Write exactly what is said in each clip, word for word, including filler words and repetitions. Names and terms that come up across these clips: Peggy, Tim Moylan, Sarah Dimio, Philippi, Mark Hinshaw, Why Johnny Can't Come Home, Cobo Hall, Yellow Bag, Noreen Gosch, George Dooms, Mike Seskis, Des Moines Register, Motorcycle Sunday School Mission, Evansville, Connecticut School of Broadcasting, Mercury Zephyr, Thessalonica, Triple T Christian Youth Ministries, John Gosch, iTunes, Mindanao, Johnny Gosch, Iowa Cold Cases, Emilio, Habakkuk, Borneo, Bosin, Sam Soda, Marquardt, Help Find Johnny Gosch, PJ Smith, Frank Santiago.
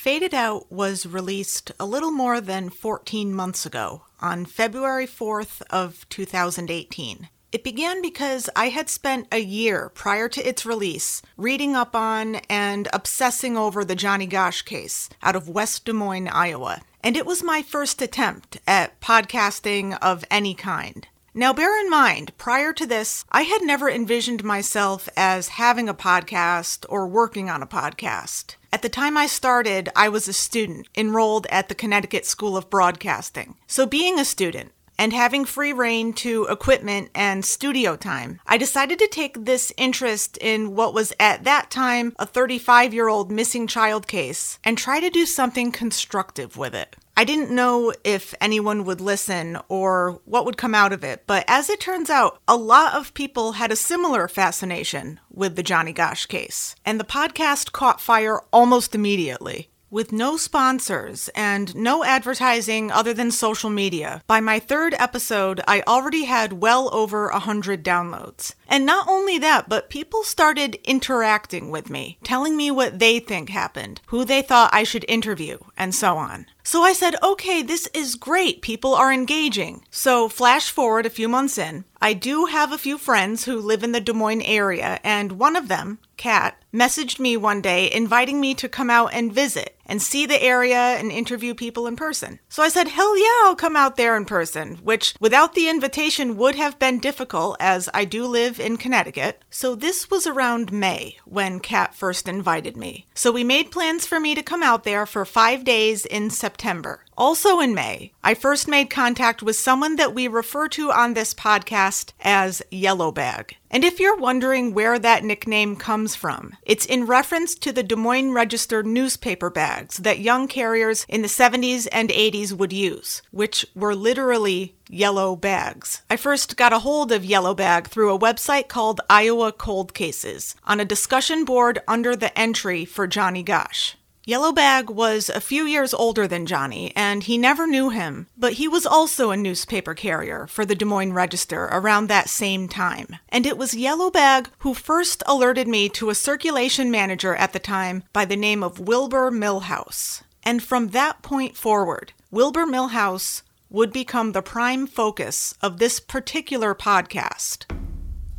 Faded Out was released a little more than fourteen months ago, on February fourth of two thousand eighteen. It began because I had spent a year prior to its release reading up on and obsessing over the Johnny Gosch case out of West Des Moines, Iowa, and it was my first attempt at podcasting of any kind. Now, bear in mind, prior to this, I had never envisioned myself as having a podcast or working on a podcast. At the time I started, I was a student enrolled at the Connecticut School of Broadcasting. So being a student and having free rein to equipment and studio time, I decided to take this interest in what was at that time a thirty-five-year-old missing child case and try to do something constructive with it. I didn't know if anyone would listen or what would come out of it, but as it turns out, a lot of people had a similar fascination with the Johnny Gosch case, and the podcast caught fire almost immediately. With no sponsors and no advertising other than social media, by my third episode, I already had well over one hundred downloads. And not only that, but people started interacting with me, telling me what they think happened, who they thought I should interview, and so on. So I said, okay, this is great. People are engaging. So flash forward a few months in, I do have a few friends who live in the Des Moines area, and one of them, Kat, messaged me one day inviting me to come out and visit and see the area and interview people in person. So I said, hell yeah, I'll come out there in person, which without the invitation would have been difficult as I do live in Connecticut. So this was around May when Kat first invited me. So we made plans for me to come out there for five days in September. Also in May, I first made contact with someone that we refer to on this podcast as Yellow Bag. And if you're wondering where that nickname comes from, it's in reference to the Des Moines Register newspaper bags that young carriers in the seventies and eighties would use, which were literally yellow bags. I first got a hold of Yellow Bag through a website called Iowa Cold Cases on a discussion board under the entry for Johnny Gosch. Yellow Bag was a few years older than Johnny, and he never knew him, but he was also a newspaper carrier for the Des Moines Register around that same time. And it was Yellow Bag who first alerted me to a circulation manager at the time by the name of Wilbur Millhouse. And from that point forward, Wilbur Millhouse would become the prime focus of this particular podcast.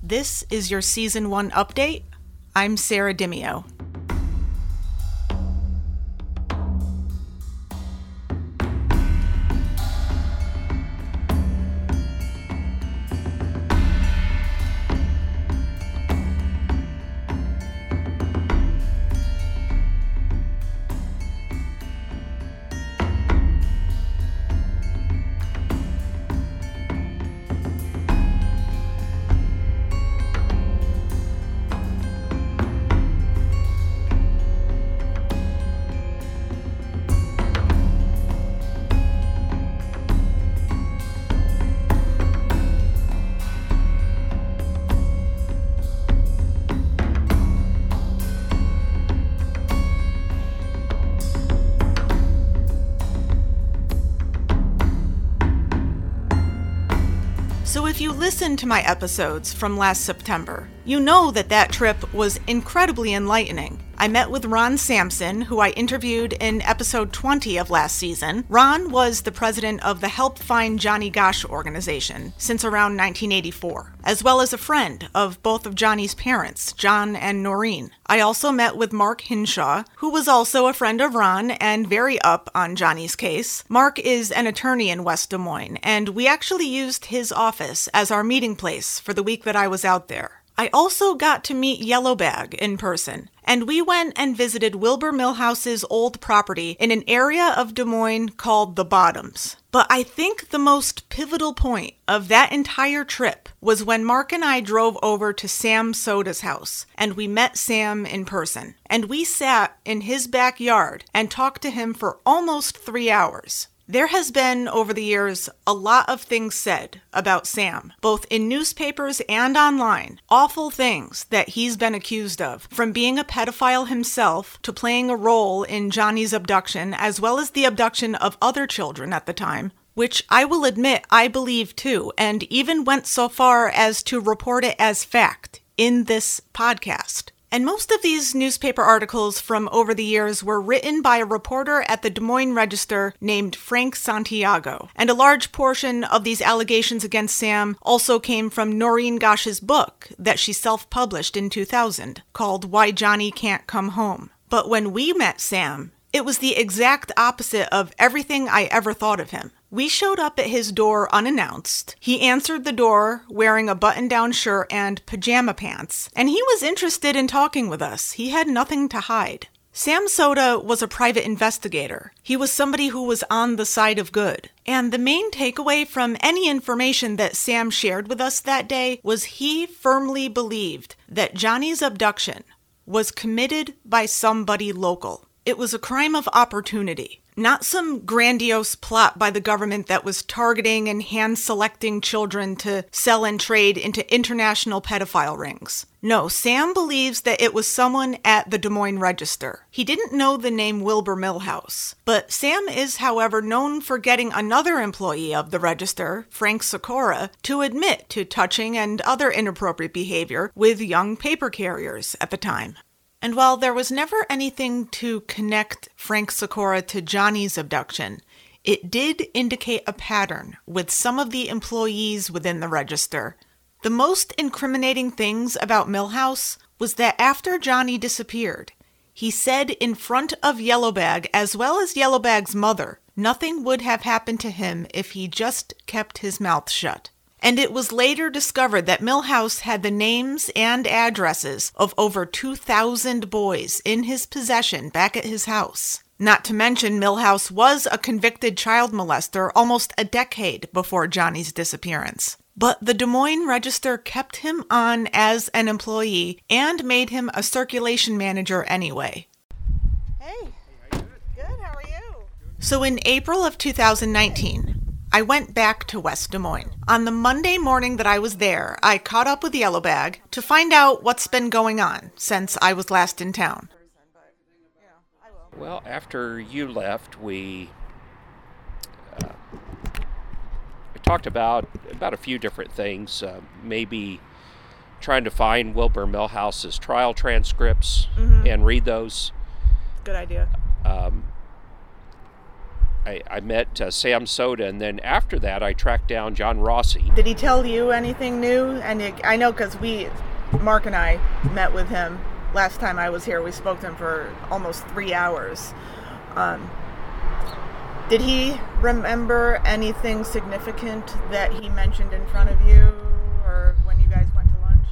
This is your Season one update. I'm Sarah Dimio. So if you listened to my episodes from last September, you know that that trip was incredibly enlightening. I met with Ron Sampson, who I interviewed in episode twenty of last season. Ron was the president of the Help Find Johnny Gosch organization since around nineteen eighty-four, as well as a friend of both of Johnny's parents, John and Noreen. I also met with Mark Hinshaw, who was also a friend of Ron and very up on Johnny's case. Mark is an attorney in West Des Moines, and we actually used his office as our meeting place for the week that I was out there. I also got to meet Yellow Bag in person, and we went and visited Wilbur Millhouse's old property in an area of Des Moines called the Bottoms. But I think the most pivotal point of that entire trip was when Mark and I drove over to Sam Soda's house, and we met Sam in person. And we sat in his backyard and talked to him for almost three hours. There has been, over the years, a lot of things said about Sam, both in newspapers and online. Awful things that he's been accused of, from being a pedophile himself to playing a role in Johnny's abduction, as well as the abduction of other children at the time, which I will admit I believe too, and even went so far as to report it as fact in this podcast. And most of these newspaper articles from over the years were written by a reporter at the Des Moines Register named Frank Santiago. And a large portion of these allegations against Sam also came from Noreen Gosch's book that she self-published in two thousand, called Why Johnny Can't Come Home. But when we met Sam, it was the exact opposite of everything I ever thought of him. We showed up at his door unannounced. He answered the door wearing a button-down shirt and pajama pants, and he was interested in talking with us. He had nothing to hide. Sam Soda was a private investigator. He was somebody who was on the side of good. And the main takeaway from any information that Sam shared with us that day was he firmly believed that Johnny's abduction was committed by somebody local. It was a crime of opportunity. Not some grandiose plot by the government that was targeting and hand-selecting children to sell and trade into international pedophile rings. No, Sam believes that it was someone at the Des Moines Register. He didn't know the name Wilbur Millhouse, but Sam is, however, known for getting another employee of the Register, Frank Sikora, to admit to touching and other inappropriate behavior with young paper carriers at the time. And while there was never anything to connect Frank Sikora to Johnny's abduction, it did indicate a pattern with some of the employees within the Register. The most incriminating things about Millhouse was that after Johnny disappeared, he said in front of Yellow Bag, as well as Yellow Bag's mother, nothing would have happened to him if he just kept his mouth shut. And it was later discovered that Millhouse had the names and addresses of over two thousand boys in his possession back at his house. Not to mention, Millhouse was a convicted child molester almost a decade before Johnny's disappearance. But the Des Moines Register kept him on as an employee and made him a circulation manager anyway. Hey, good, how are you? So in April of two thousand nineteen, I went back to West Des Moines. On the Monday morning that I was there, I caught up with Yellow Bag to find out what's been going on since I was last in town. Well, after you left, we, uh, we talked about about a few different things. Uh, maybe trying to find Wilbur Millhouse's trial transcripts mm-hmm. and read those. Good idea. Um, I, I met uh, Sam Soda, and then after that, I tracked down John Rossi. Did he tell you anything new? And it, I know because we, Mark and I, met with him last time I was here. We spoke to him for almost three hours. Um, did he remember anything significant that he mentioned in front of you, or when you guys went to lunch?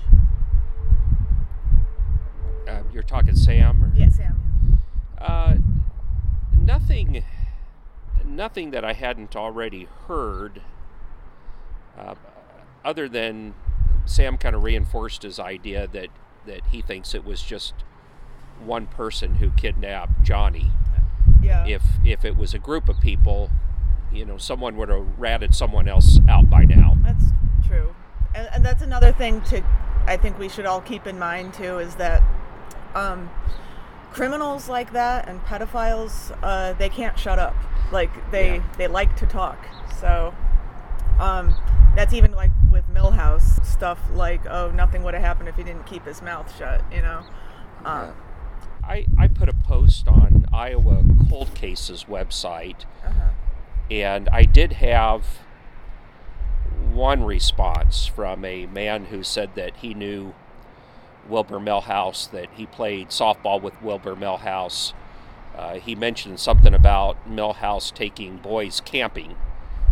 Uh, you're talking Sam? Or? Yeah, Sam. Uh, nothing. Nothing that I hadn't already heard, uh, other than Sam kind of reinforced his idea that, that he thinks it was just one person who kidnapped Johnny. Yeah. If if it was a group of people, you know, someone would have ratted someone else out by now. That's true. And, and that's another thing to, I think we should all keep in mind, too, is that um, criminals like that and pedophiles, uh, they can't shut up. Like they, yeah. they like to talk, so um, that's even like with Millhouse stuff. Like, oh, nothing would have happened if he didn't keep his mouth shut, you know. Um, I I put a post on Iowa Cold Cases website, uh-huh. and I did have one response from a man who said that he knew Wilbur Millhouse, that he played softball with Wilbur Millhouse. Uh, he mentioned something about Millhouse taking boys camping,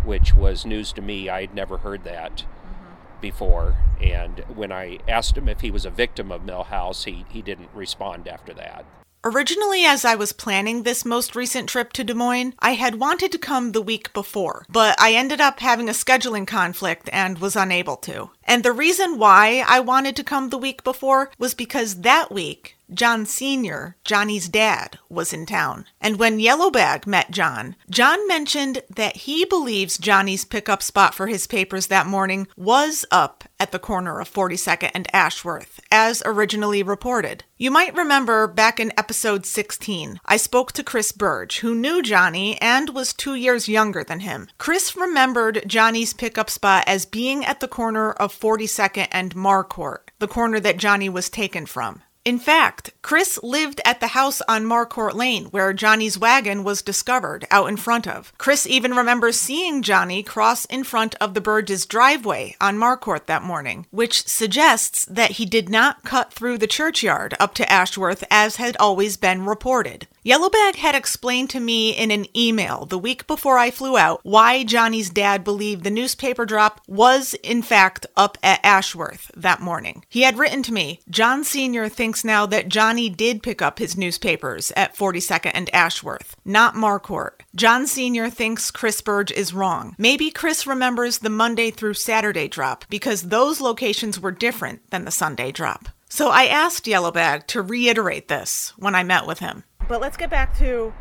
which was news to me. I had never heard that mm-hmm. before. And when I asked him if he was a victim of Millhouse, he, he didn't respond after that. Originally, as I was planning this most recent trip to Des Moines, I had wanted to come the week before, but I ended up having a scheduling conflict and was unable to. And the reason why I wanted to come the week before was because that week, John Senior, Johnny's dad, was in town. And when Yellow Bag met John, John mentioned that he believes Johnny's pickup spot for his papers that morning was up at the corner of forty-second and Ashworth, as originally reported. You might remember back in episode sixteen, I spoke to Chris Burge, who knew Johnny and was two years younger than him. Chris remembered Johnny's pickup spot as being at the corner of forty-second and Marquardt, the corner that Johnny was taken from. In fact, Chris lived at the house on Marcourt Lane, where Johnny's wagon was discovered, out in front of. Chris even remembers seeing Johnny cross in front of the Burges' driveway on Marcourt that morning, which suggests that he did not cut through the churchyard up to Ashworth, as had always been reported. Yellow Bag had explained to me in an email the week before I flew out why Johnny's dad believed the newspaper drop was, in fact, up at Ashworth that morning. He had written to me, "John Senior thinks now that Johnny did pick up his newspapers at forty-second and Ashworth, not Marcourt. John Senior thinks Chris Burge is wrong. Maybe Chris remembers the Monday through Saturday drop because those locations were different than the Sunday drop." So I asked Yellow Bag to reiterate this when I met with him. But let's get back to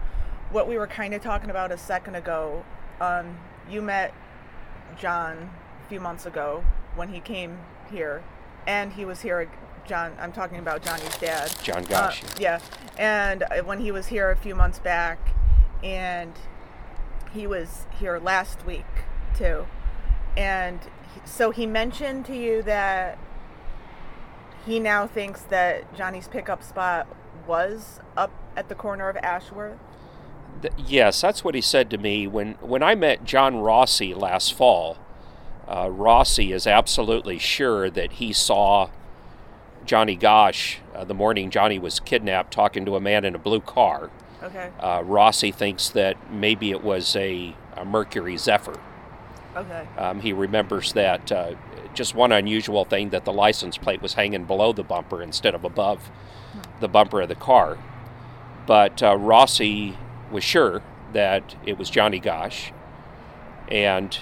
what we were kind of talking about a second ago. Um, you met John a few months ago when he came here, and he was here again. John, I'm talking about Johnny's dad. John Gosch. Uh, yeah. And when he was here a few months back, and he was here last week, too. And he, so he mentioned to you that he now thinks that Johnny's pickup spot was up at the corner of Ashworth? The, yes, that's what he said to me. When, when I met John Rossi last fall, uh, Rossi is absolutely sure that he saw Johnny Gosch, uh, the morning Johnny was kidnapped, talking to a man in a blue car. Okay. Uh, Rossi thinks that maybe it was a, a Mercury Zephyr. Okay. Um, he remembers that uh, just one unusual thing, that the license plate was hanging below the bumper instead of above hmm. the bumper of the car. But uh, Rossi was sure that it was Johnny Gosch. And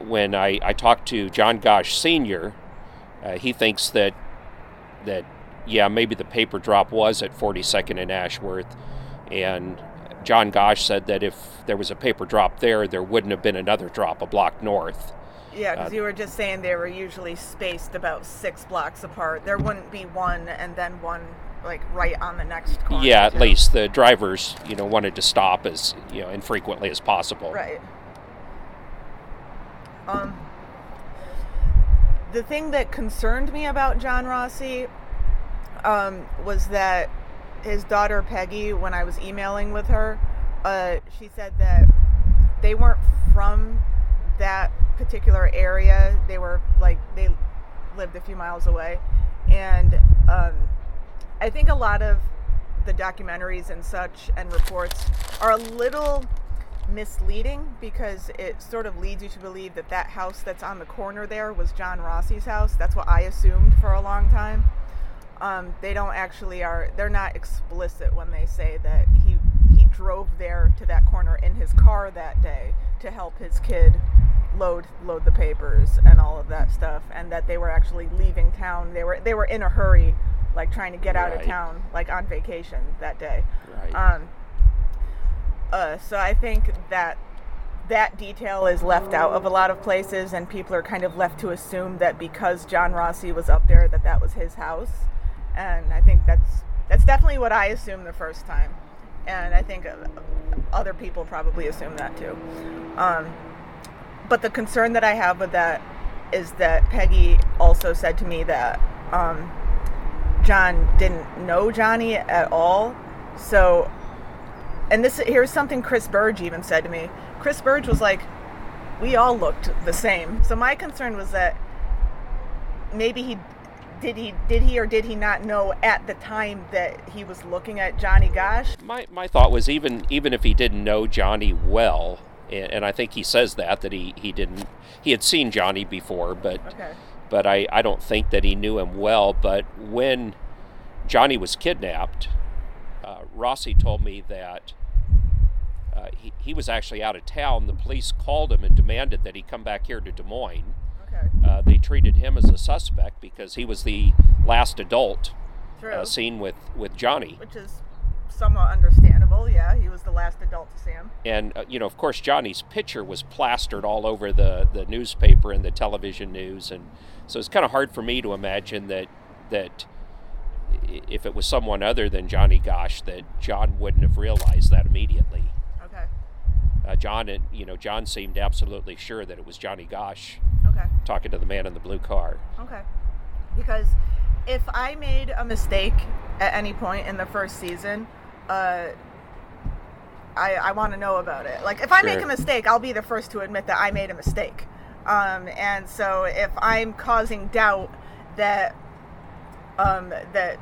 when I, I talked to John Gosch Senior, uh, he thinks that that, yeah, maybe the paper drop was at forty-second and Ashworth, and John Gosch said that if there was a paper drop there, there wouldn't have been another drop a block north. Yeah, because uh, you were just saying they were usually spaced about six blocks apart. There wouldn't be one and then one, like, right on the next corner. Yeah, at least the drivers, you know, wanted to stop as, you know, infrequently as possible. Right. Um... The thing that concerned me about John Rossi um, was that his daughter Peggy, when I was emailing with her, uh, she said that they weren't from that particular area. They were like, they lived a few miles away. And um, I think a lot of the documentaries and such and reports are a little misleading, because it sort of leads you to believe that that house that's on the corner there was John Rossi's house. That's what I assumed for a long time. Um, they don't actually are, they're not explicit when they say that he, he drove there to that corner in his car that day to help his kid load, load the papers and all of that stuff, and that they were actually leaving town. They were, they were in a hurry, like trying to get right out of town, like on vacation that day. Right. Um, Uh, so I think that that detail is left out of a lot of places, and people are kind of left to assume that because John Rossi was up there, that that was his house. And I think that's that's definitely what I assumed the first time, and I think other people probably assume that too. Um, but the concern that I have with that is that Peggy also said to me that um, John didn't know Johnny at all, so. And this here's something Chris Burge even said to me. Chris Burge was like, we all looked the same. So my concern was that maybe he did he did he or did he not know at the time that he was looking at Johnny Gosch. My my thought was even even if he didn't know Johnny well, and, and I think he says that that he, he didn't he had seen Johnny before, but okay. but I, I don't think that he knew him well. But when Johnny was kidnapped, uh, Rossi told me that Uh, he, he was actually out of town. The police called him and demanded that he come back here to Des Moines. Okay. Uh, they treated him as a suspect because he was the last adult uh, seen with, with Johnny. Which is somewhat understandable, yeah. He was the last adult to see him. And, uh, you know, of course, Johnny's picture was plastered all over the, the newspaper and the television news. And so it's kind of hard for me to imagine that that if it was someone other than Johnny Gosch, that John wouldn't have realized that immediately. Uh, John, and you know, John seemed absolutely sure that it was Johnny Gosch. Okay. Talking to the man in the blue car. Okay. Because if I made a mistake at any point in the first season, uh, I I want to know about it. Like, if sure. I make a mistake, I'll be the first to admit that I made a mistake. Um, and so if I'm causing doubt that um, that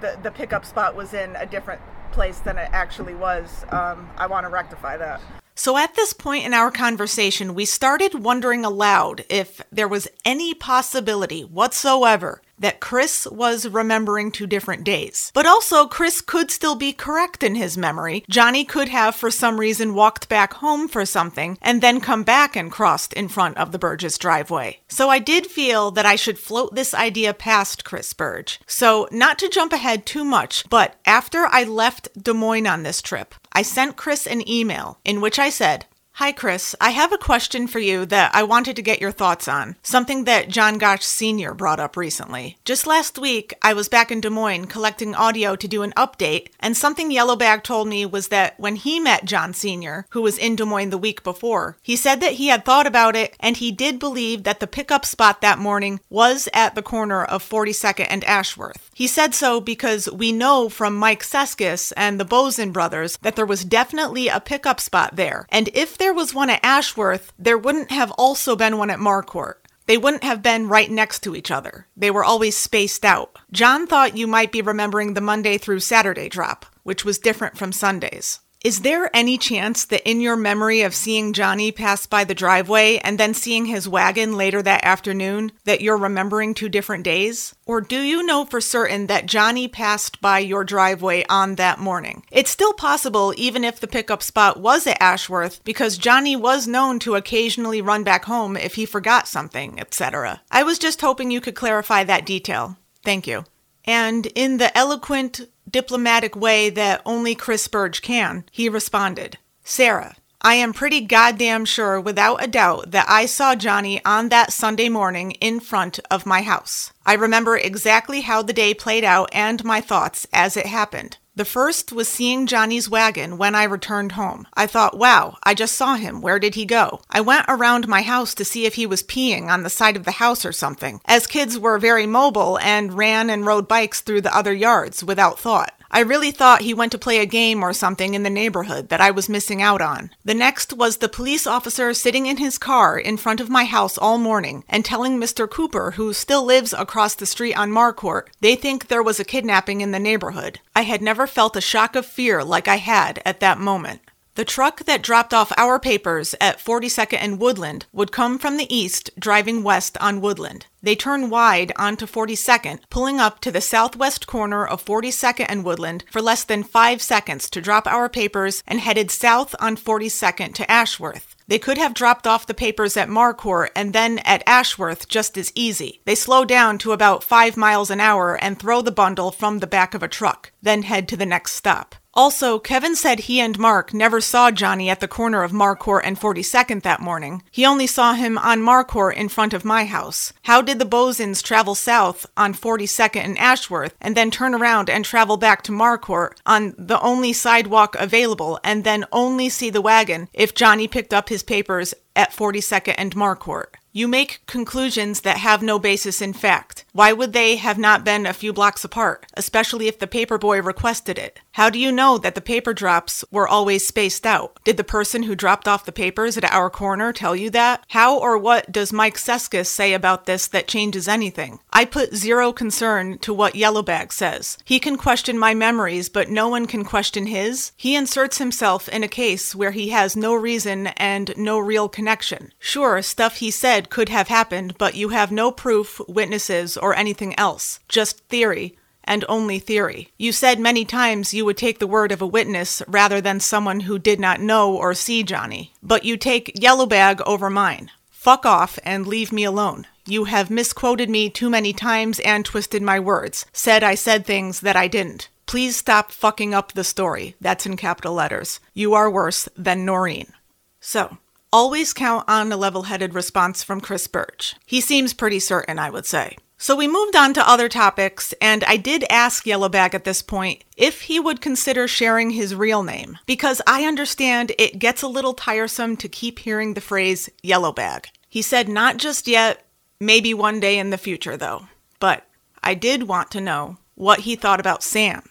the the pickup spot was in a different place than it actually was, um, I want to rectify that. So at this point in our conversation, we started wondering aloud if there was any possibility whatsoever that Chris was remembering two different days. But also, Chris could still be correct in his memory. Johnny could have, for some reason, walked back home for something and then come back and crossed in front of the Burge's driveway. So I did feel that I should float this idea past Chris Burge. So not to jump ahead too much, but after I left Des Moines on this trip, I sent Chris an email in which I said, "Hi Chris, I have a question for you that I wanted to get your thoughts on, something that John Gosch Senior brought up recently. Just last week, I was back in Des Moines collecting audio to do an update, and something Yellow Bag told me was that when he met John Senior, who was in Des Moines the week before, he said that he had thought about it, and he did believe that the pickup spot that morning was at the corner of forty-second and Ashworth. He said so because we know from Mike Seskis and the Bosin brothers that there was definitely a pickup spot there, and if there There was one at Ashworth, there wouldn't have also been one at Marquardt. They wouldn't have been right next to each other. They were always spaced out. John thought you might be remembering the Monday through Saturday drop, which was different from Sundays. Is there any chance that in your memory of seeing Johnny pass by the driveway and then seeing his wagon later that afternoon that you're remembering two different days? Or do you know for certain that Johnny passed by your driveway on that morning? It's still possible even if the pickup spot was at Ashworth because Johnny was known to occasionally run back home if he forgot something, et cetera. I was just hoping you could clarify that detail. Thank you." And in the eloquent, diplomatic way that only Chris Burge can, he responded, "Sarah, I am pretty goddamn sure without a doubt that I saw Johnny on that Sunday morning in front of my house. I remember exactly how the day played out and my thoughts as it happened. The first was seeing Johnny's wagon when I returned home. I thought, wow, I just saw him. Where did he go? I went around my house to see if he was peeing on the side of the house or something, as kids were very mobile and ran and rode bikes through the other yards without thought. I really thought he went to play a game or something in the neighborhood that I was missing out on. The next was the police officer sitting in his car in front of my house all morning and telling Mister Cooper, who still lives across the street on Marquardt, they think there was a kidnapping in the neighborhood. I had never felt a shock of fear like I had at that moment. The truck that dropped off our papers at forty-second and Woodland would come from the east, driving west on Woodland. They turn wide onto forty-second, pulling up to the southwest corner of forty-second and Woodland for less than five seconds to drop our papers and headed south on forty-second to Ashworth. They could have dropped off the papers at Marquardt and then at Ashworth just as easy. They slow down to about five miles an hour and throw the bundle from the back of a truck, then head to the next stop. Also, Kevin said he and Mark never saw Johnny at the corner of Marquardt and forty-second that morning. He only saw him on Marquardt in front of my house. How did the Bosins travel south on forty-second and Ashworth and then turn around and travel back to Marquardt on the only sidewalk available and then only see the wagon if Johnny picked up his papers at forty-second and Marquardt? You make conclusions that have no basis in fact. Why would they have not been a few blocks apart, especially if the paper boy requested it? How do you know that the paper drops were always spaced out? Did the person who dropped off the papers at our corner tell you that? How or what does Mike Seskis say about this that changes anything? I put zero concern to what Yellow Bag says. He can question my memories, but no one can question his. He inserts himself in a case where he has no reason and no real connection. Sure, stuff he said could have happened, but you have no proof, witnesses, or anything else. Just theory, and only theory. You said many times you would take the word of a witness rather than someone who did not know or see Johnny. But you take Yellow Bag over mine. Fuck off and leave me alone. You have misquoted me too many times and twisted my words. Said I said things that I didn't. Please stop fucking up the story. That's in capital letters. You are worse than Noreen. So, always count on a level-headed response from Chris Burge. He seems pretty certain, I would say. So we moved on to other topics, and I did ask Yellow Bag at this point if he would consider sharing his real name, because I understand it gets a little tiresome to keep hearing the phrase Yellow Bag. He said not just yet, maybe one day in the future though. But I did want to know what he thought about Sam.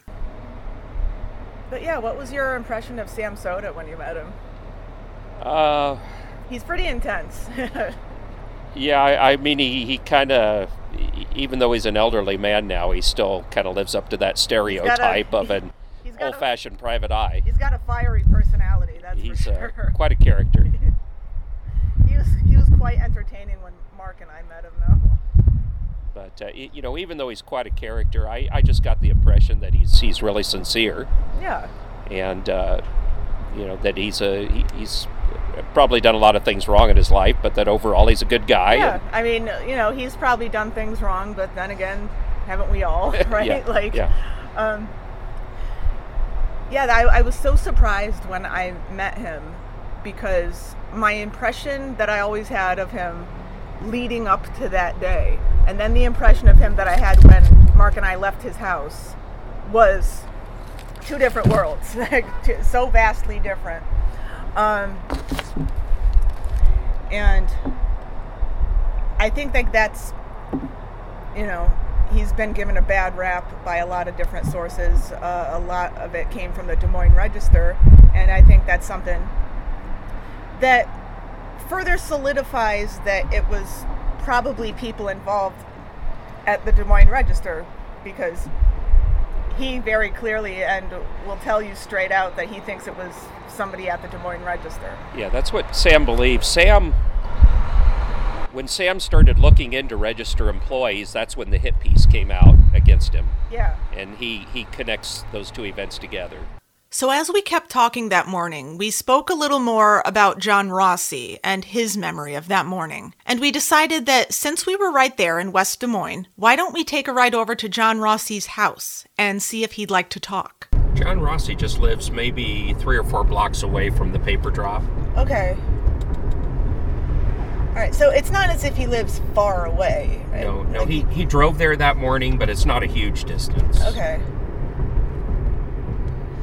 But yeah, what was your impression of Sam Soda when you met him? Uh, He's pretty intense. Yeah, I, I mean, he, he kind of, even though he's an elderly man now, he still kind of lives up to that stereotype a, of an old-fashioned a, private eye. He's got a fiery personality, that's he's for sure. He's quite a character. he was he was quite entertaining when Mark and I met him, though. But, uh, you know, even though he's quite a character, I, I just got the impression that he's he's really sincere. Yeah. And, uh, you know, that he's a, he, he's... probably done a lot of things wrong in his life, but that overall he's a good guy. Yeah, I mean, you know, he's probably done things wrong, but then again, haven't we all, right? yeah, like, yeah. Um, yeah, I, I was so surprised when I met him because my impression that I always had of him leading up to that day, and then the impression of him that I had when Mark and I left his house was two different worlds, so vastly different. Um, and I think that that's, you know, he's been given a bad rap by a lot of different sources. Uh, a lot of it came from the Des Moines Register. And I think that's something that further solidifies that it was probably people involved at the Des Moines Register, because he very clearly and will tell you straight out that he thinks it was somebody at the Des Moines Register. Yeah, that's what Sam believes. Sam, when Sam started looking into Register employees, that's when the hit piece came out against him. Yeah. And he, he connects those two events together. So as we kept talking that morning, we spoke a little more about John Rossi and his memory of that morning. And we decided that since we were right there in West Des Moines, why don't we take a ride over to John Rossi's house and see if he'd like to talk. John Rossi just lives maybe three or four blocks away from the paper drop. Okay. All right, so it's not as if he lives far away, right? No, no, like he, he drove there that morning, but it's not a huge distance. Okay.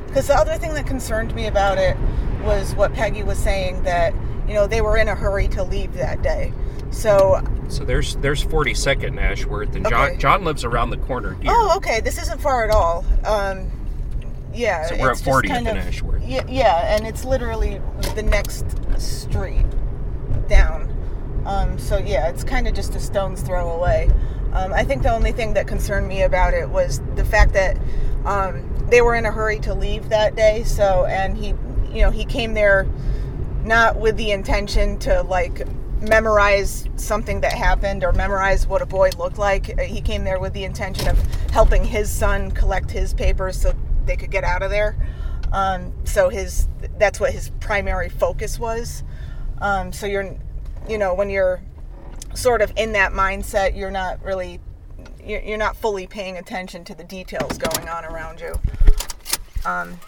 Because the other thing that concerned me about it was what Peggy was saying, that, you know, they were in a hurry to leave that day. So So there's there's forty-second and Ashworth, and okay. John John lives around the corner here. Oh, okay. This isn't far at all. Um, yeah. So we're at fortieth and Ashworth. Yeah, yeah, and it's literally the next street down. Um, so, yeah, it's kind of just a stone's throw away. Um, I think the only thing that concerned me about it was the fact that... Um, they were in a hurry to leave that day, so, and he, you know, he came there not with the intention to, like, memorize something that happened or memorize what a boy looked like. He came there with the intention of helping his son collect his papers so they could get out of there. Um, so his, that's what his primary focus was. Um, so you're, you know, when you're sort of in that mindset, you're not really... You're not fully paying attention to the details going on around you. Um,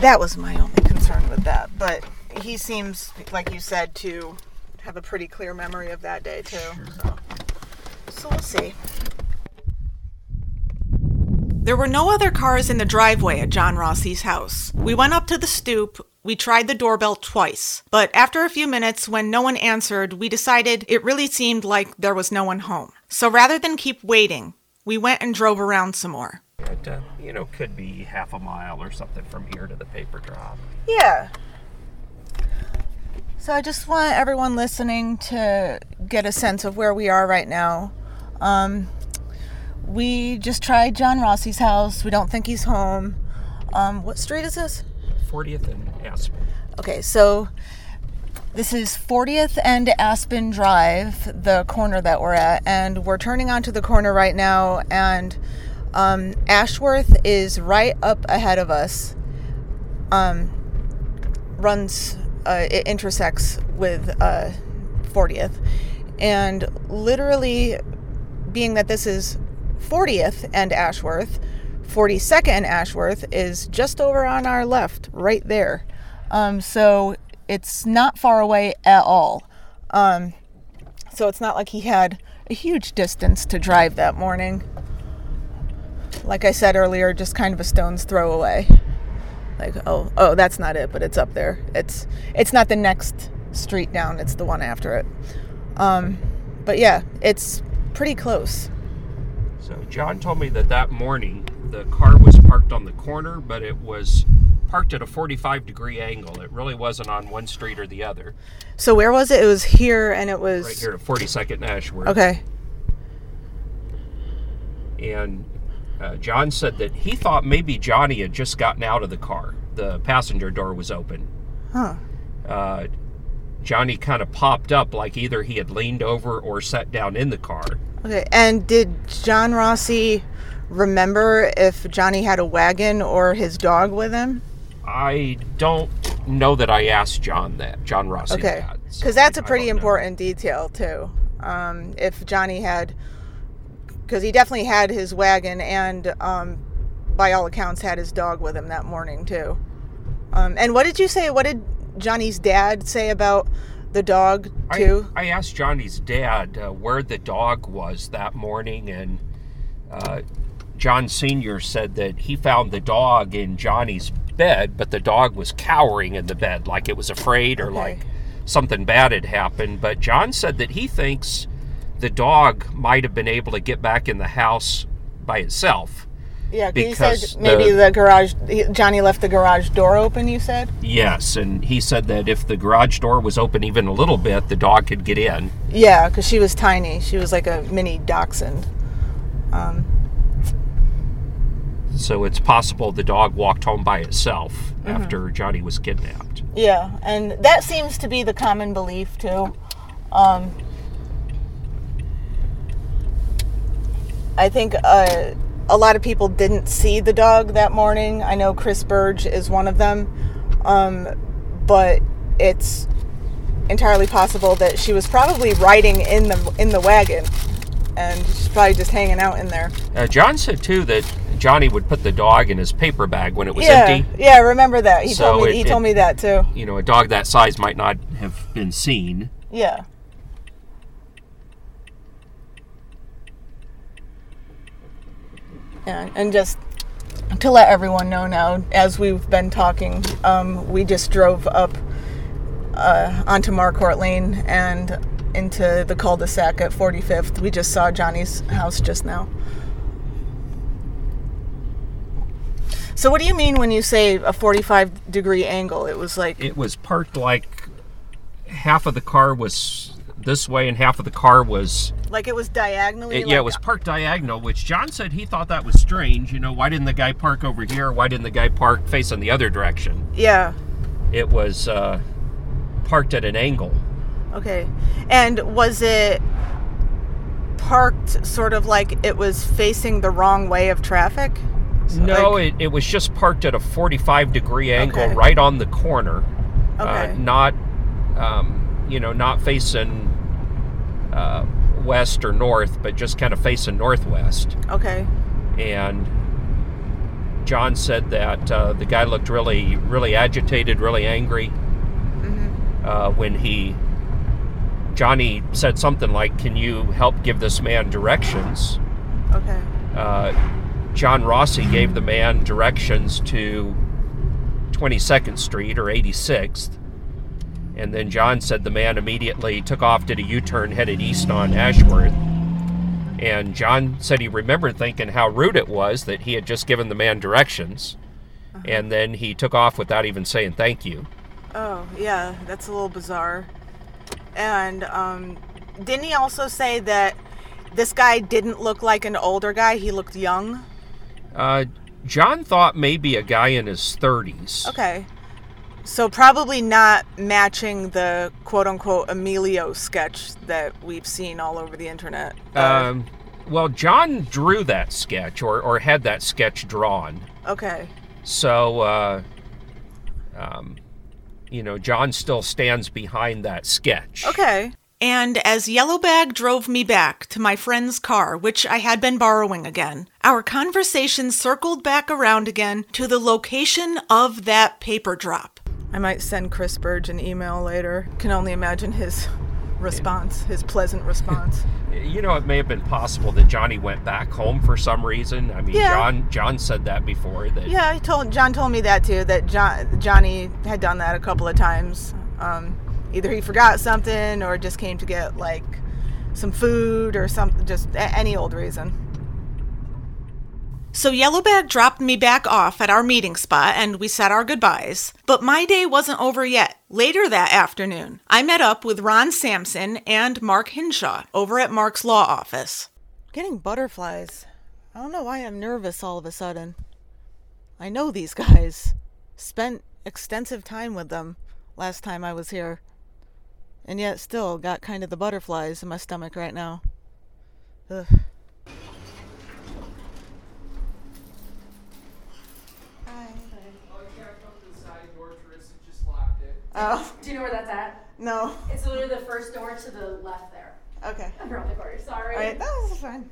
that was my only concern with that. But he seems, like you said, to have a pretty clear memory of that day, too. So, so we'll see. There were no other cars in the driveway at John Rossi's house. We went up to the stoop. We tried the doorbell twice, but after a few minutes when no one answered, we decided it really seemed like there was no one home. So rather than keep waiting, we went and drove around some more. It, uh, you know, could be half a mile or something from here to the paper drop. Yeah. So I just want everyone listening to get a sense of where we are right now. Um, we just tried John Rossi's house. We don't think he's home. Um, what street is this? fortieth and Aspen. Okay, so this is fortieth and Aspen Drive, the corner that we're at, and we're turning onto the corner right now, and um, Ashworth is right up ahead of us. Um, runs, uh, it intersects with uh, fortieth, and literally, being that this is fortieth and Ashworth, forty-second and Ashworth is just over on our left, right there. Um, so it's not far away at all. Um, so it's not like he had a huge distance to drive that morning. Like I said earlier, just kind of a stone's throw away. Like, oh, oh, that's not it, but it's up there. It's it's not the next street down. It's the one after it. Um, but yeah, it's pretty close. So John told me that that morning the car was parked on the corner, but it was parked at a forty-five degree angle. It really wasn't on one street or the other. So where was it? It was here, and it was... Right here at forty-second and Ashworth. Okay. And uh, John said that he thought maybe Johnny had just gotten out of the car. The passenger door was open. Huh. Uh, Johnny kind of popped up like either he had leaned over or sat down in the car. Okay, and did John Rossi remember if Johnny had a wagon or his dog with him? I don't know that I asked John that, John Rossi. Okay, because that, so that's a pretty important know. detail, too. Um, if Johnny had, because he definitely had his wagon and, um, by all accounts, had his dog with him that morning, too. Um, and what did you say, what did Johnny's dad say about the dog, too? I, I asked Johnny's dad uh, where the dog was that morning, and uh, John Senior said that he found the dog in Johnny's bed, but the dog was cowering in the bed like it was afraid or okay. like something bad had happened. But John said that he thinks the dog might have been able to get back in the house by itself. Yeah, because he said maybe the, the garage, Johnny left the garage door open, you said? Yes, and he said that if the garage door was open even a little bit, the dog could get in. Yeah, because she was tiny. She was like a mini dachshund. Um, so it's possible the dog walked home by itself mm-hmm. after Johnny was kidnapped. Yeah, and that seems to be the common belief, too. Um, I think uh, a lot of people didn't see the dog that morning. I know Chris Burge is one of them. Um, but it's entirely possible that she was probably riding in the in the wagon. And she's probably just hanging out in there. Uh, John said, too, that Johnny would put the dog in his paper bag when it was yeah, empty. Yeah, I remember that. He, so told, me, he it, told me that, too. You know, a dog that size might not have been seen. Yeah. Yeah, and just to let everyone know now, as we've been talking, um, we just drove up uh, onto Marquardt Lane and into the cul-de-sac at forty-fifth. We just saw Johnny's house just now. So what do you mean when you say a forty-five degree angle? It was like... It was parked like half of the car was this way and half of the car was... Like it was diagonally? It, like, yeah, it was parked diagonal, which John said he thought that was strange. You know, why didn't the guy park over here? Why didn't the guy park facing the other direction? Yeah. It was uh, parked at an angle. Okay. And was it parked sort of like it was facing the wrong way of traffic? So no, like... it, it was just parked at a forty-five degree angle okay. right on the corner. Okay. Uh, not, um, you know, not facing uh, west or north, but just kind of facing northwest. Okay. And John said that uh, the guy looked really, really agitated, really angry mm-hmm. uh, when he... Johnny said something like, "Can you help give this man directions?" Okay. Uh, John Rossi gave the man directions to twenty-second Street or eighty-sixth. And then John said the man immediately took off, did a U-turn, headed east on Ashworth. And John said he remembered thinking how rude it was that he had just given the man directions. Uh-huh. And then he took off without even saying thank you. Oh, yeah, that's a little bizarre. And um, didn't he also say that this guy didn't look like an older guy? He looked young? Uh, John thought maybe a guy in his thirties. Okay. So probably not matching the quote-unquote Emilio sketch that we've seen all over the internet. Um, well, John drew that sketch or, or had that sketch drawn. Okay. So... Uh, um, you know, John still stands behind that sketch. Okay. And as Yellow Bag drove me back to my friend's car, which I had been borrowing again, our conversation circled back around again to the location of that paper drop. I might send Chris Burge an email later. Can only imagine his response, his pleasant response. You know, it may have been possible that Johnny went back home for some reason. I mean, yeah. John John said that before. That yeah, he told John told me that too. That John, Johnny had done that a couple of times. Um, either he forgot something, or just came to get like some food or something. Just any old reason. So Yellow Bag dropped me back off at our meeting spot and we said our goodbyes. But my day wasn't over yet. Later that afternoon, I met up with Ron Sampson and Mark Hinshaw over at Mark's law office. Getting butterflies. I don't know why I'm nervous all of a sudden. I know these guys. Spent extensive time with them last time I was here. And yet still got kind of the butterflies in my stomach right now. Ugh. Oh. Do you know where that's at? No. It's literally the first door to the left there. Okay. I'm around the corner, sorry. All right, that was fun.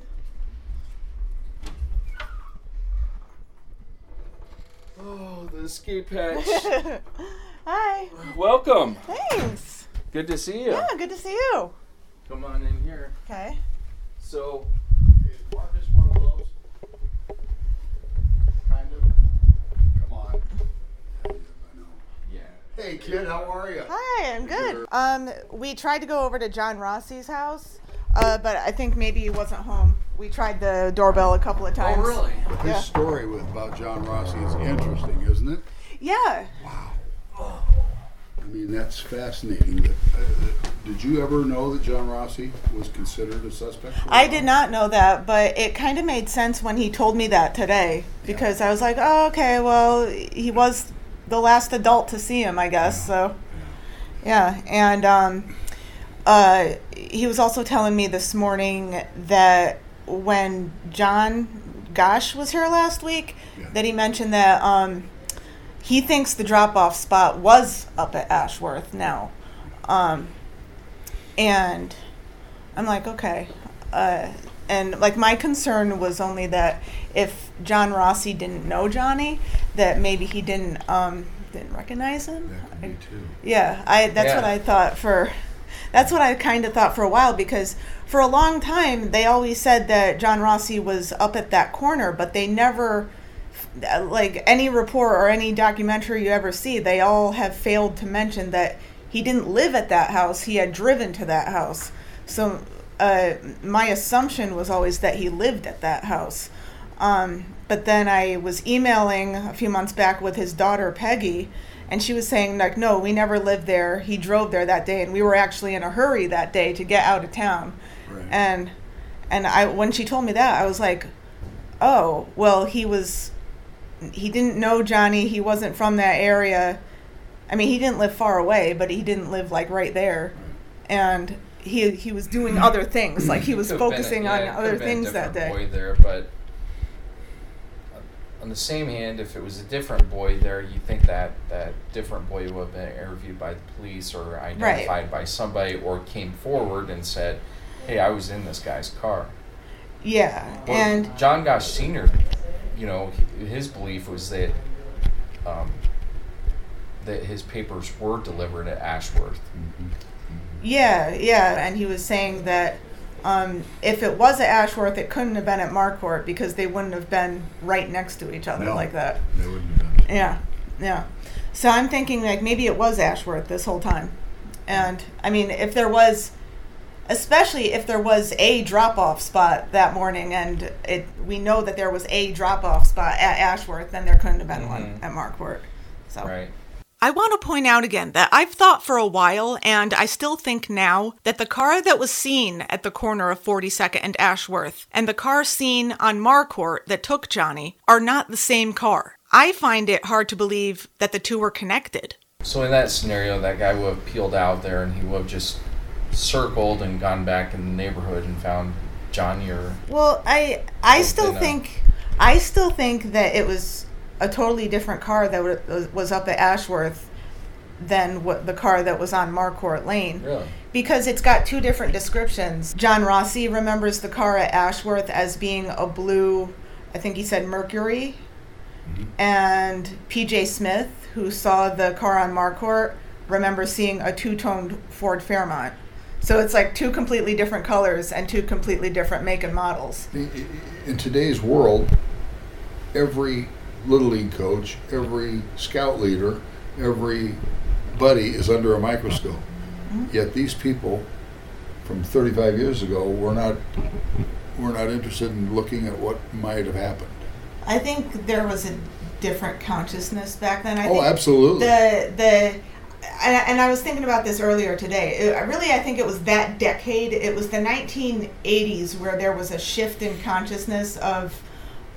Oh, the escape hatch. Hi. Welcome. Thanks. Good to see you. Yeah, good to see you. Come on in here. Okay. So, is just one of those? Kind of. Come on. Hey kid, how are you? Hi, I'm good. Um, we tried to go over to John Rossi's house, uh, but I think maybe he wasn't home. We tried the doorbell a couple of times. Oh, really? His yeah. story with about John Rossi is interesting, isn't it? Yeah. Wow. Oh. I mean, that's fascinating. That, uh, that, did you ever know that John Rossi was considered a suspect? I did not know that, but it kind of made sense when he told me that today, because yeah. I was like, oh, okay, well, he was the last adult to see him, I guess. So, yeah. And um, uh, he was also telling me this morning that when John Gosch was here last week, yeah. that he mentioned that um, he thinks the drop-off spot was up at Ashworth now. Um, and I'm like, okay. Uh, and like my concern was only that if John Rossi didn't know Johnny, that maybe he didn't um, didn't recognize him. That could be too. Yeah, I that's yeah. what I thought for. That's what I kind of thought for a while, because for a long time they always said that John Rossi was up at that corner, but they never, like any report or any documentary you ever see, they all have failed to mention that he didn't live at that house. He had driven to that house. So uh, my assumption was always that he lived at that house. Um, but then I was emailing a few months back with his daughter, Peggy, and she was saying, like, no, we never lived there. He drove there that day, and we were actually in a hurry that day to get out of town. Right. And and I when she told me that, I was like, oh, well, he was, he didn't know Johnny. He wasn't from that area. I mean, he didn't live far away, but he didn't live, like, right there. Right. And he he was doing other things. Like, he was focusing a, yeah, on other things that day. Boy there, but on the same hand, if it was a different boy there, you think that that different boy would have been interviewed by the police or identified right. by somebody, or came forward and said, hey, I was in this guy's car. Yeah. Well, and John Gosch Senior, you know, his belief was that um, that his papers were delivered at Ashworth. Mm-hmm. Yeah, yeah, and he was saying that Um, if it was at Ashworth, it couldn't have been at Marquardt, because they wouldn't have been right next to each other no, like that. They wouldn't have been. Yeah, yeah. So I'm thinking, like, maybe it was Ashworth this whole time. And, I mean, if there was, especially if there was a drop-off spot that morning, and it, we know that there was a drop-off spot at Ashworth, then there couldn't have been mm-hmm. one at Marquardt. So. Right. I want to point out again that I've thought for a while, and I still think now, that the car that was seen at the corner of forty-second and Ashworth and the car seen on Marquardt that took Johnny are not the same car. I find it hard to believe that the two were connected. So in that scenario, that guy would have peeled out there and he would have just circled and gone back in the neighborhood and found Johnny or... Well, I I still think I still think that it was a totally different car that w- was up at Ashworth than what the car that was on Marquardt Lane. Really? Because it's got two different descriptions. John Rossi remembers the car at Ashworth as being a blue, I think he said Mercury, mm-hmm. and P J Smith, who saw the car on Marquardt, remembers seeing a two-toned Ford Fairmont. So it's like two completely different colors and two completely different make and models. In today's world, every Little League coach, every scout leader, every buddy is under a microscope. Mm-hmm. Yet these people from thirty-five years ago were not were not interested in looking at what might have happened. I think there was a different consciousness back then. I oh, think absolutely. The the and I was thinking about this earlier today. It, really, I think it was that decade. It was the nineteen eighties where there was a shift in consciousness of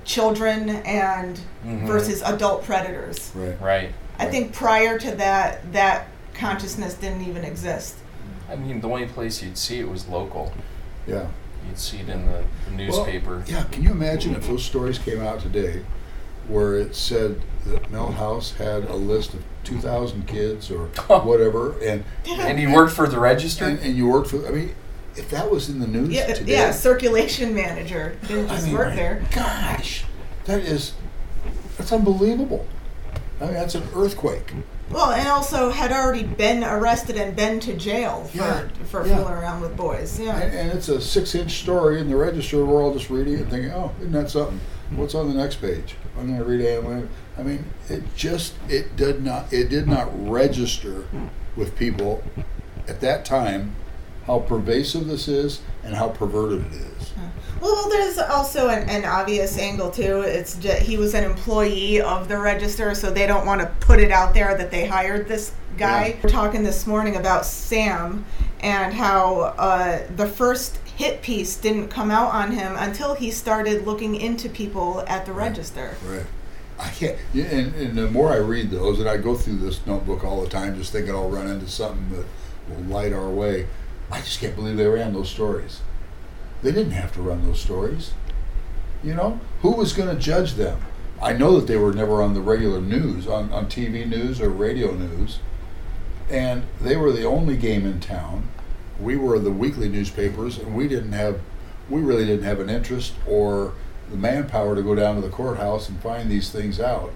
children and mm-hmm. versus adult predators. Right. Right. I right. think prior to that, that consciousness didn't even exist. I mean, the only place you'd see it was local. Yeah. You'd see it in the, the newspaper. Well, yeah, can you imagine if those stories came out today where it said that Millhouse had a list of two thousand kids or whatever, and... and he worked for the Register? And, and you worked for... I mean, if that was in the news yeah, today... Yeah, circulation manager. Didn't just I mean, work there. Gosh, that is... That's unbelievable. I mean, that's an earthquake. Well, and also had already been arrested and been to jail for yeah. for yeah. fooling around with boys. Yeah, and, and it's a six-inch story in the Register. We're all just reading it and thinking, oh, isn't that something? What's on the next page? I'm going to read it. I mean, it just it did not it did not register with people at that time how pervasive this is and how perverted it is. Well, there's also an, an obvious angle, too. It's just, he was an employee of the Register, so they don't want to put it out there that they hired this guy. Yeah. We're talking this morning about Sam and how uh, the first hit piece didn't come out on him until he started looking into people at the right. Register. Right. I can't, yeah, and, and the more I read those, and I go through this notebook all the time just thinking I'll run into something that will light our way, I just can't believe they ran those stories. They didn't have to run those stories. You know, who was going to judge them? I know that they were never on the regular news, on, on T V news or radio news. And they were the only game in town. We were the weekly newspapers, and we didn't have, we really didn't have an interest or the manpower to go down to the courthouse and find these things out.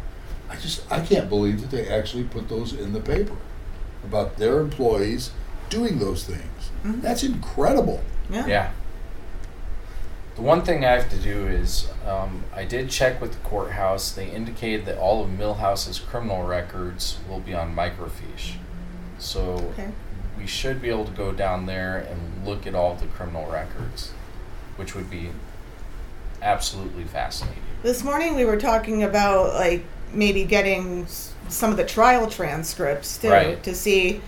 I just, I can't believe that they actually put those in the paper about their employees doing those things. Mm-hmm. That's incredible. Yeah. Yeah. The one thing I have to do is, um, I did check with the courthouse. They indicated that all of Millhouse's criminal records will be on microfiche. So okay. we should be able to go down there and look at all the criminal records, which would be absolutely fascinating. This morning we were talking about like maybe getting some of the trial transcripts too, right. to see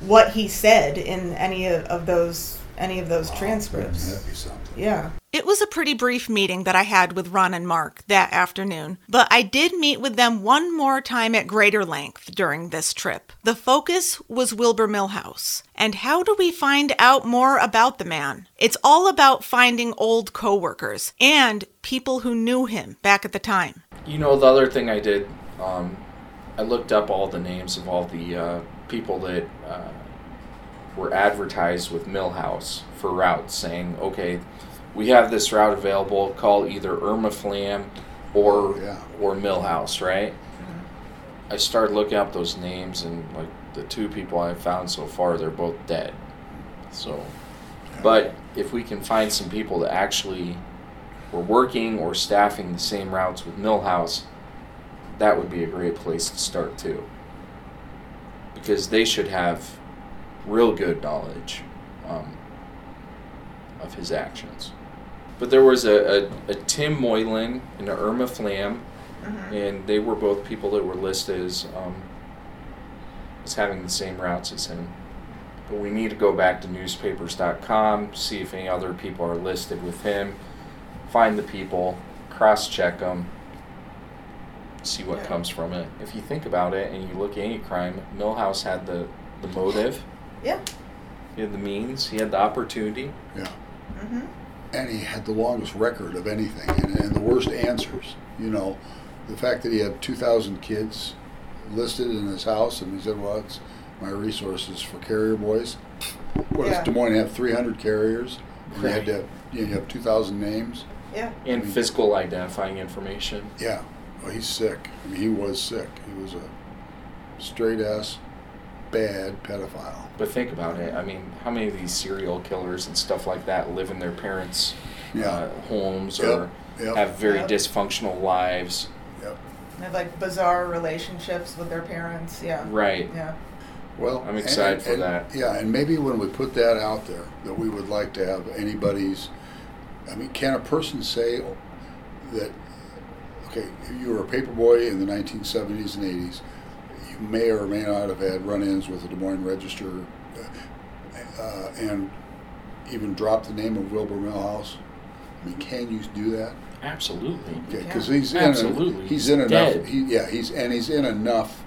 what he said in any of, of those any of those wow, transcripts. That'd be something. Yeah. It was a pretty brief meeting that I had with Ron and Mark that afternoon, but I did meet with them one more time at greater length during this trip. The focus was Wilbur Millhouse. And how do we find out more about the man? It's all about finding old coworkers and people who knew him back at the time. You know, the other thing I did, um, I looked up all the names of all the uh, people that... Uh, were advertised with Millhouse for routes, saying, okay, we have this route available, call either Irma Flam or yeah. or Millhouse, right? Mm-hmm. I started looking up those names, and like the two people I've found so far, they're both dead. So, yeah. But if we can find some people that actually were working or staffing the same routes with Millhouse, that would be a great place to start too. Because they should have real good knowledge um, of his actions. But there was a, a, a Tim Moylan and a Irma Flam, mm-hmm. and they were both people that were listed as, um, as having the same routes as him. But we need to go back to newspapers dot com, see if any other people are listed with him, find the people, cross-check them, see what yeah. comes from it. If you think about it and you look at any crime, Millhouse had the, the motive. Yeah. He had the means. He had the opportunity. Yeah. Mm-hmm. And he had the longest record of anything, and, and the worst answers. You know, the fact that he had two thousand kids listed in his house, and he said, well, it's my resources for carrier boys. What yeah. does Des Moines have? three hundred carriers? And right. you had to have, you have two thousand names? Yeah. And I mean, physical identifying information. Yeah. Well, he's sick. I mean, he was sick. He was a straight-ass bad pedophile. But think about it. I mean, how many of these serial killers and stuff like that live in their parents' yeah. uh, homes yep. or yep. have very yep. dysfunctional lives? Yep. They have like bizarre relationships with their parents. Yeah. Right. Yeah. Well, I'm excited and, for and, that. Yeah, and maybe when we put that out there, that we would like to have anybody's. I mean, can a person say that okay, if you were a paper boy in the nineteen seventies and eighties, you may or may not have had run-ins with the Des Moines Register, uh, and even dropped the name of Wilbur Millhouse. I mean, can you do that? Absolutely. Because yeah, he's in absolutely a, he's in dead. enough. He, yeah, he's and he's in enough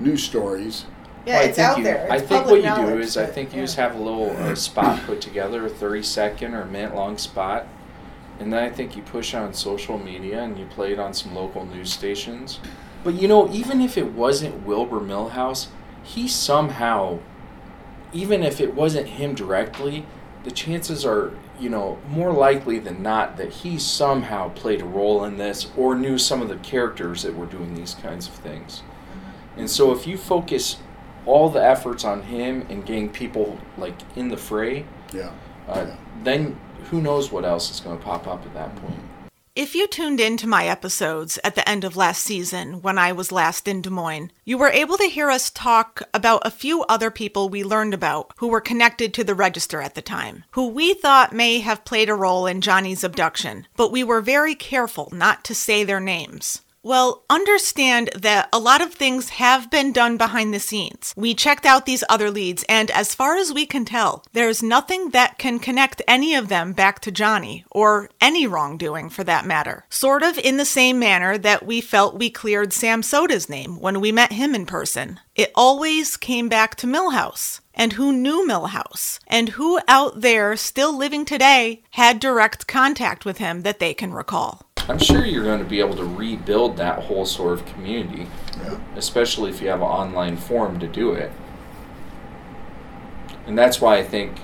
news stories. Yeah, well, I it's think out you, there. It's I think what you do is I think you yeah. just have a little uh, spot put together, a thirty-second or minute-long spot, and then I think you push on social media and you play it on some local news stations. But you know, even if it wasn't Wilbur Millhouse, he somehow, even if it wasn't him directly, the chances are, you know, more likely than not that he somehow played a role in this or knew some of the characters that were doing these kinds of things. And so if you focus all the efforts on him and getting people, like, in the fray, yeah. Uh, yeah. then who knows what else is going to pop up at that point. If you tuned into my episodes at the end of last season, when I was last in Des Moines, you were able to hear us talk about a few other people we learned about who were connected to the Register at the time, who we thought may have played a role in Johnny's abduction, but we were very careful not to say their names. Well, understand that a lot of things have been done behind the scenes. We checked out these other leads, and as far as we can tell, there's nothing that can connect any of them back to Johnny, or any wrongdoing for that matter. Sort of in the same manner that we felt we cleared Sam Soda's name when we met him in person. It always came back to Millhouse. And who knew Millhouse, and who out there still living today had direct contact with him that they can recall. I'm sure you're going to be able to rebuild that whole sort of community, yeah. especially if you have an online forum to do it. And that's why I think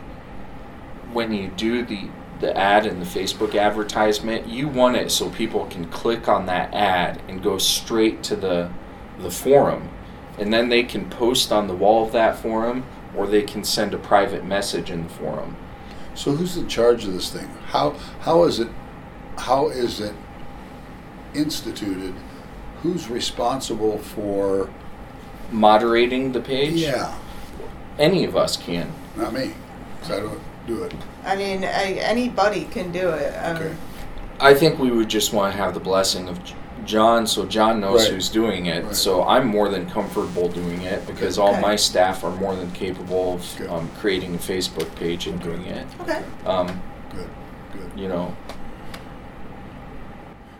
when you do the, the ad and the Facebook advertisement, you want it so people can click on that ad and go straight to the the forum. And then they can post on the wall of that forum, or they can send a private message in the forum. So who's in charge of this thing? How how is it how is it instituted? Who's responsible for moderating the page? Yeah. Any of us can. Not me, because I don't do it. I mean, I, anybody can do it. Um, okay. I think we would just want to have the blessing of John, so John knows right. who's doing it, right. so I'm more than comfortable doing it because okay. all my staff are more than capable of okay. um, creating a Facebook page and okay. doing it. Okay. Um, Good. Good. You know.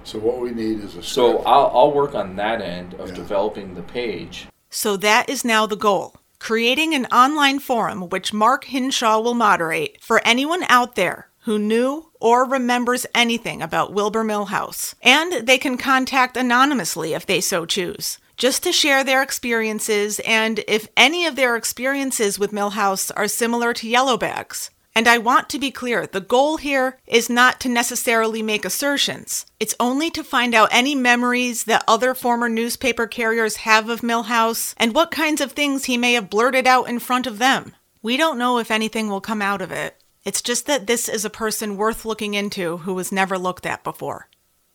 So what we need is a script. So I'll, I'll work on that end of yeah. developing the page. So that is now the goal. Creating an online forum, which Mark Hinshaw will moderate, for anyone out there who knew or remembers anything about Wilbur Millhouse. And they can contact anonymously if they so choose, just to share their experiences, and if any of their experiences with Millhouse are similar to Yellow Bag's. And I want to be clear, the goal here is not to necessarily make assertions. It's only to find out any memories that other former newspaper carriers have of Millhouse and what kinds of things he may have blurted out in front of them. We don't know if anything will come out of it. It's just that this is a person worth looking into who was never looked at before.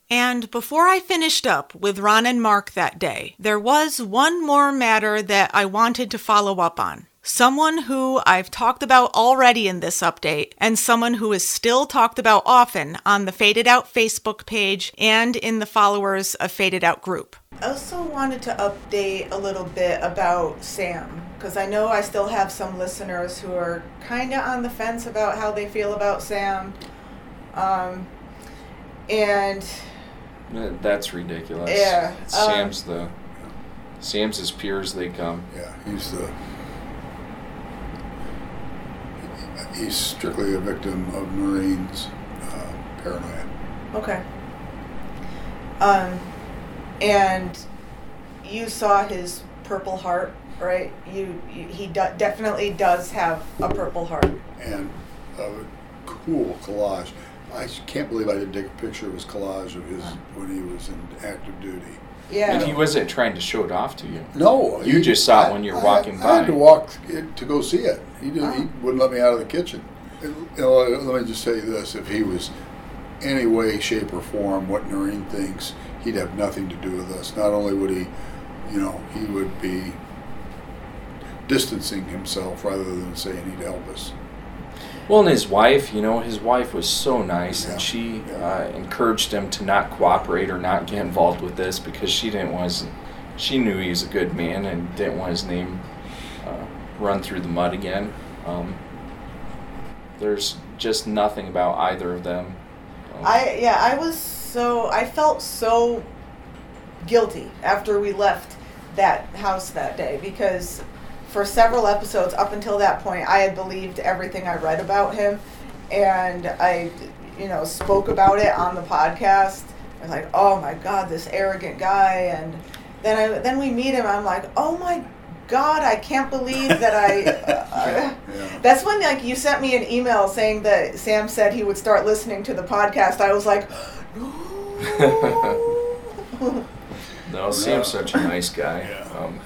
And before I finished up with Ron and Mark that day, there was one more matter that I wanted to follow up on. Someone who I've talked about already in this update, and someone who is still talked about often on the Faded Out Facebook page and in the followers of Faded Out group. I also wanted to update a little bit about Sam, because I know I still have some listeners who are kind of on the fence about how they feel about Sam. Um, and... That's ridiculous. Yeah. Sam's um, the... Sam's as pure as they come. Yeah, he's the... He's strictly a victim of Noreen's uh, paranoia. Okay. Um, and you saw his Purple Heart, right? You, you he do, definitely does have a Purple Heart. And a cool collage. I can't believe I didn't take a picture of his collage of his when he was in active duty. Yeah. And he wasn't trying to show it off to you. No. You he, just saw I, it when you were I, walking I, by. I had to walk to go see it. He, didn't, oh. he wouldn't let me out of the kitchen. It, you know, let me just say this. If he was any way, shape, or form what Noreen thinks, he'd have nothing to do with us. Not only would he, you know, he would be distancing himself rather than saying he'd help us. Well, and his wife, you know, his wife was so nice, yeah. and she yeah. uh, encouraged him to not cooperate or not get involved with this because she didn't want his, she knew he was a good man and didn't want his name uh, run through the mud again. Um, there's just nothing about either of them. Um, I yeah, I was so I felt so guilty after we left that house that day because for several episodes up until that point, I had believed everything I read about him, and I, you know, spoke about it on the podcast. I was like, oh my God, this arrogant guy, and then I then we meet him. I'm like, oh my God, I can't believe that I. Uh, yeah. That's when like you sent me an email saying that Sam said he would start listening to the podcast. I was like, no. No, Sam's such a nice guy. Yeah. Um,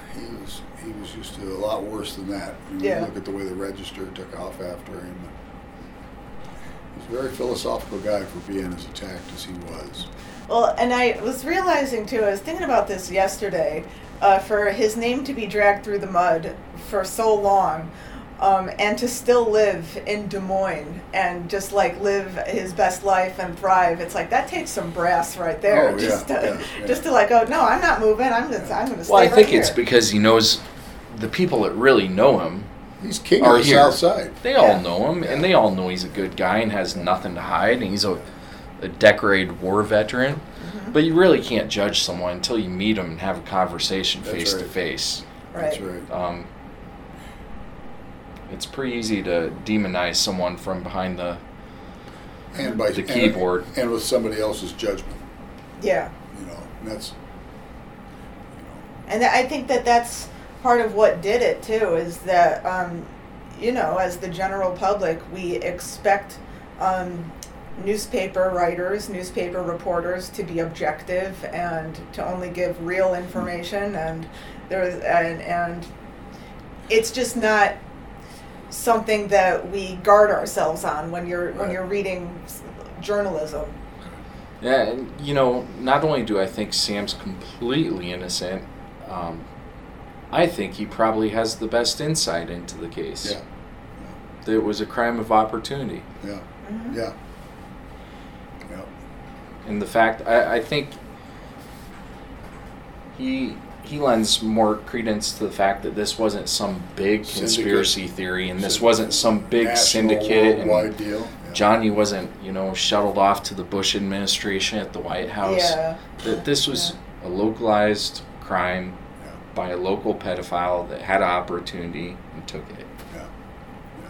used to a lot worse than that. I mean, yeah. You look at the way the Register took off after him. He was a very philosophical guy for being as attacked as he was. Well, and I was realizing too, I was thinking about this yesterday, uh, for his name to be dragged through the mud for so long, um, and to still live in Des Moines and just like live his best life and thrive, it's like that takes some brass right there. Oh, just, yeah, to, yeah, just yeah. to like, oh no, I'm not moving, I'm just, yeah. I'm going to stay right here. Well, I think right it's here. Because he knows the people that really know him, he's king of the South Side. They all yeah. know him, yeah. and they all know he's a good guy and has nothing to hide, and he's a, a decorated war veteran. Mm-hmm. But you really can't judge someone until you meet him and have a conversation That's face right. to face. Right. That's right. Um, it's pretty easy to demonize someone from behind the and by, the keyboard and, and with somebody else's judgment. Yeah. You know, and that's. You know. And I think that that's. Part of what did it too is that um, you know, as the general public, we expect um, newspaper writers, newspaper reporters to be objective and to only give real information, and there was, and, and it's just not something that we guard ourselves on when you're when you're reading journalism. Yeah, and you know, not only do I think Sam's completely innocent. Um, I think he probably has the best insight into the case. Yeah. yeah. It was a crime of opportunity. Yeah. Mm-hmm. Yeah. Yeah. And the fact, I, I think he he lends more credence to the fact that this wasn't some big syndicate. conspiracy theory, and this syndicate. wasn't some big National syndicate. And deal. Yeah. Johnny wasn't, you know, shuttled off to the Bush administration at the White House. Yeah. That this was yeah. a localized crime by a local pedophile that had an opportunity and took it. Yeah, yeah.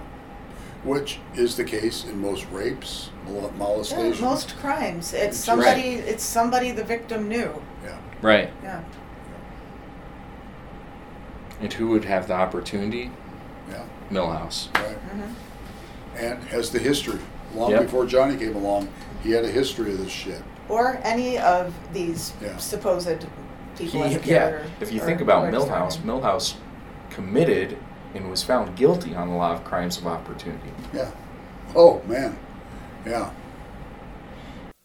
Which is the case in most rapes, molestations. Yeah, most crimes. It's, it's somebody. Right. It's somebody the victim knew. Yeah. Right. Yeah. yeah. And who would have the opportunity? Yeah. Millhouse. Right. Mm-hmm. And has the history. Long yep. before Johnny came along, he had a history of this shit. Or any of these yeah. supposed. He, yeah, or, if you think about Millhouse, Millhouse committed and was found guilty on a lot of crimes of opportunity. Yeah. Oh, man. Yeah.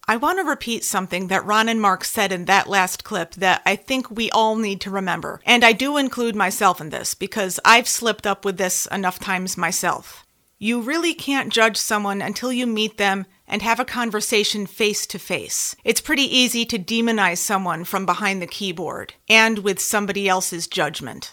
I want to repeat something that Ron and Mark said in that last clip that I think we all need to remember. And I do include myself in this because I've slipped up with this enough times myself. You really can't judge someone until you meet them and have a conversation face to face. It's pretty easy to demonize someone from behind the keyboard and with somebody else's judgment.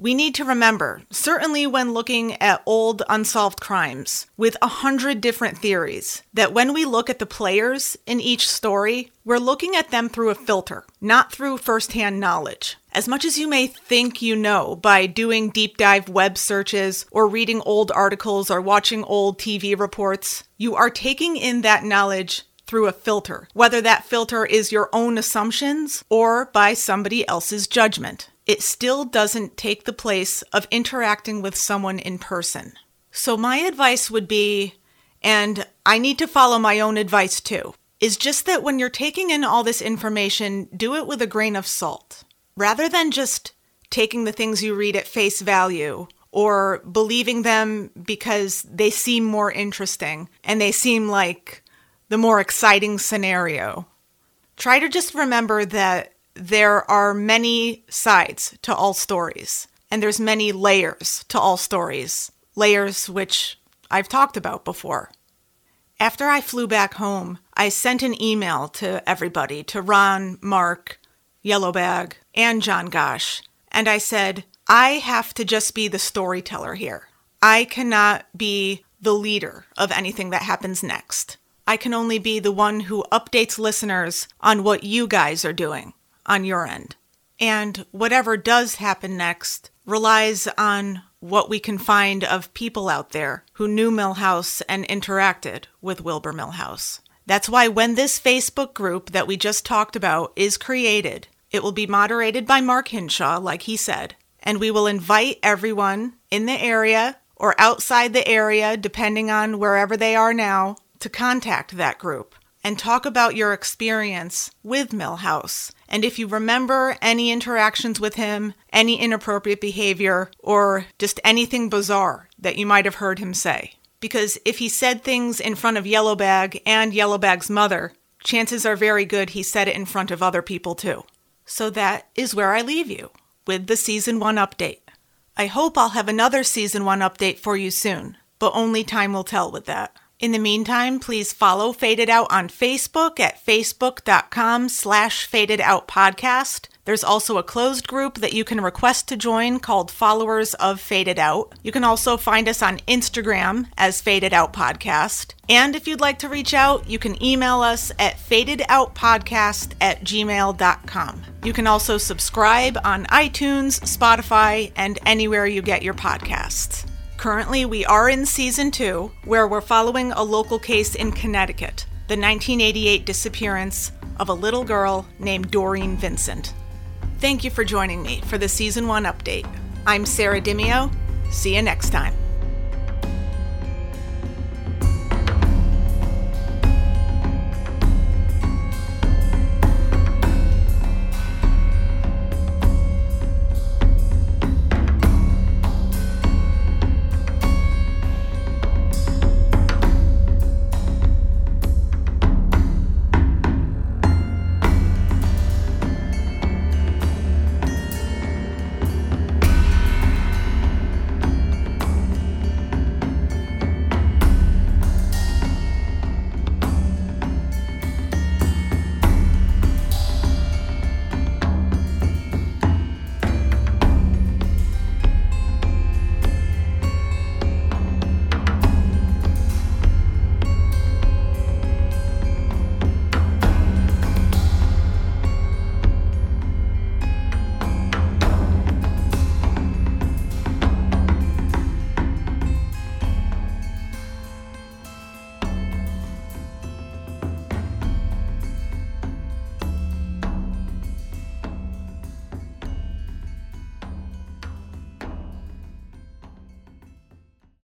We need to remember, certainly when looking at old unsolved crimes with a hundred different theories, that when we look at the players in each story, we're looking at them through a filter, not through firsthand knowledge. As much as you may think you know by doing deep dive web searches or reading old articles or watching old T V reports, you are taking in that knowledge through a filter, whether that filter is your own assumptions or by somebody else's judgment. It still doesn't take the place of interacting with someone in person. So my advice would be, and I need to follow my own advice too, is just that when you're taking in all this information, do it with a grain of salt. Rather than just taking the things you read at face value or believing them because they seem more interesting and they seem like the more exciting scenario, try to just remember that there are many sides to all stories, and there's many layers to all stories, layers which I've talked about before. After I flew back home, I sent an email to everybody, to Ron, Mark, Yellow Bag, and John Gosch, and I said, I have to just be the storyteller here. I cannot be the leader of anything that happens next. I can only be the one who updates listeners on what you guys are doing on your end. And whatever does happen next relies on what we can find of people out there who knew Millhouse and interacted with Wilbur Millhouse. That's why when this Facebook group that we just talked about is created, it will be moderated by Mark Hinshaw, like he said, and we will invite everyone in the area or outside the area, depending on wherever they are now, to contact that group and talk about your experience with Millhouse. And if you remember any interactions with him, any inappropriate behavior, or just anything bizarre that you might have heard him say. Because if he said things in front of Yellow Bag and Yellow Bag's mother, chances are very good he said it in front of other people too. So that is where I leave you with the Season one update. I hope I'll have another Season one update for you soon, but only time will tell with that. In the meantime, please follow Faded Out on Facebook at facebook.com slash Faded Out Podcast. There's also a closed group that you can request to join called Followers of Faded Out. You can also find us on Instagram as Faded Out Podcast. And if you'd like to reach out, you can email us at fadedoutpodcast at gmail.com. You can also subscribe on iTunes, Spotify, and anywhere you get your podcasts. Currently, we are in Season two, where we're following a local case in Connecticut, the nineteen eighty-eight disappearance of a little girl named Doreen Vincent. Thank you for joining me for the Season one update. I'm Sarah Dimio. See you next time.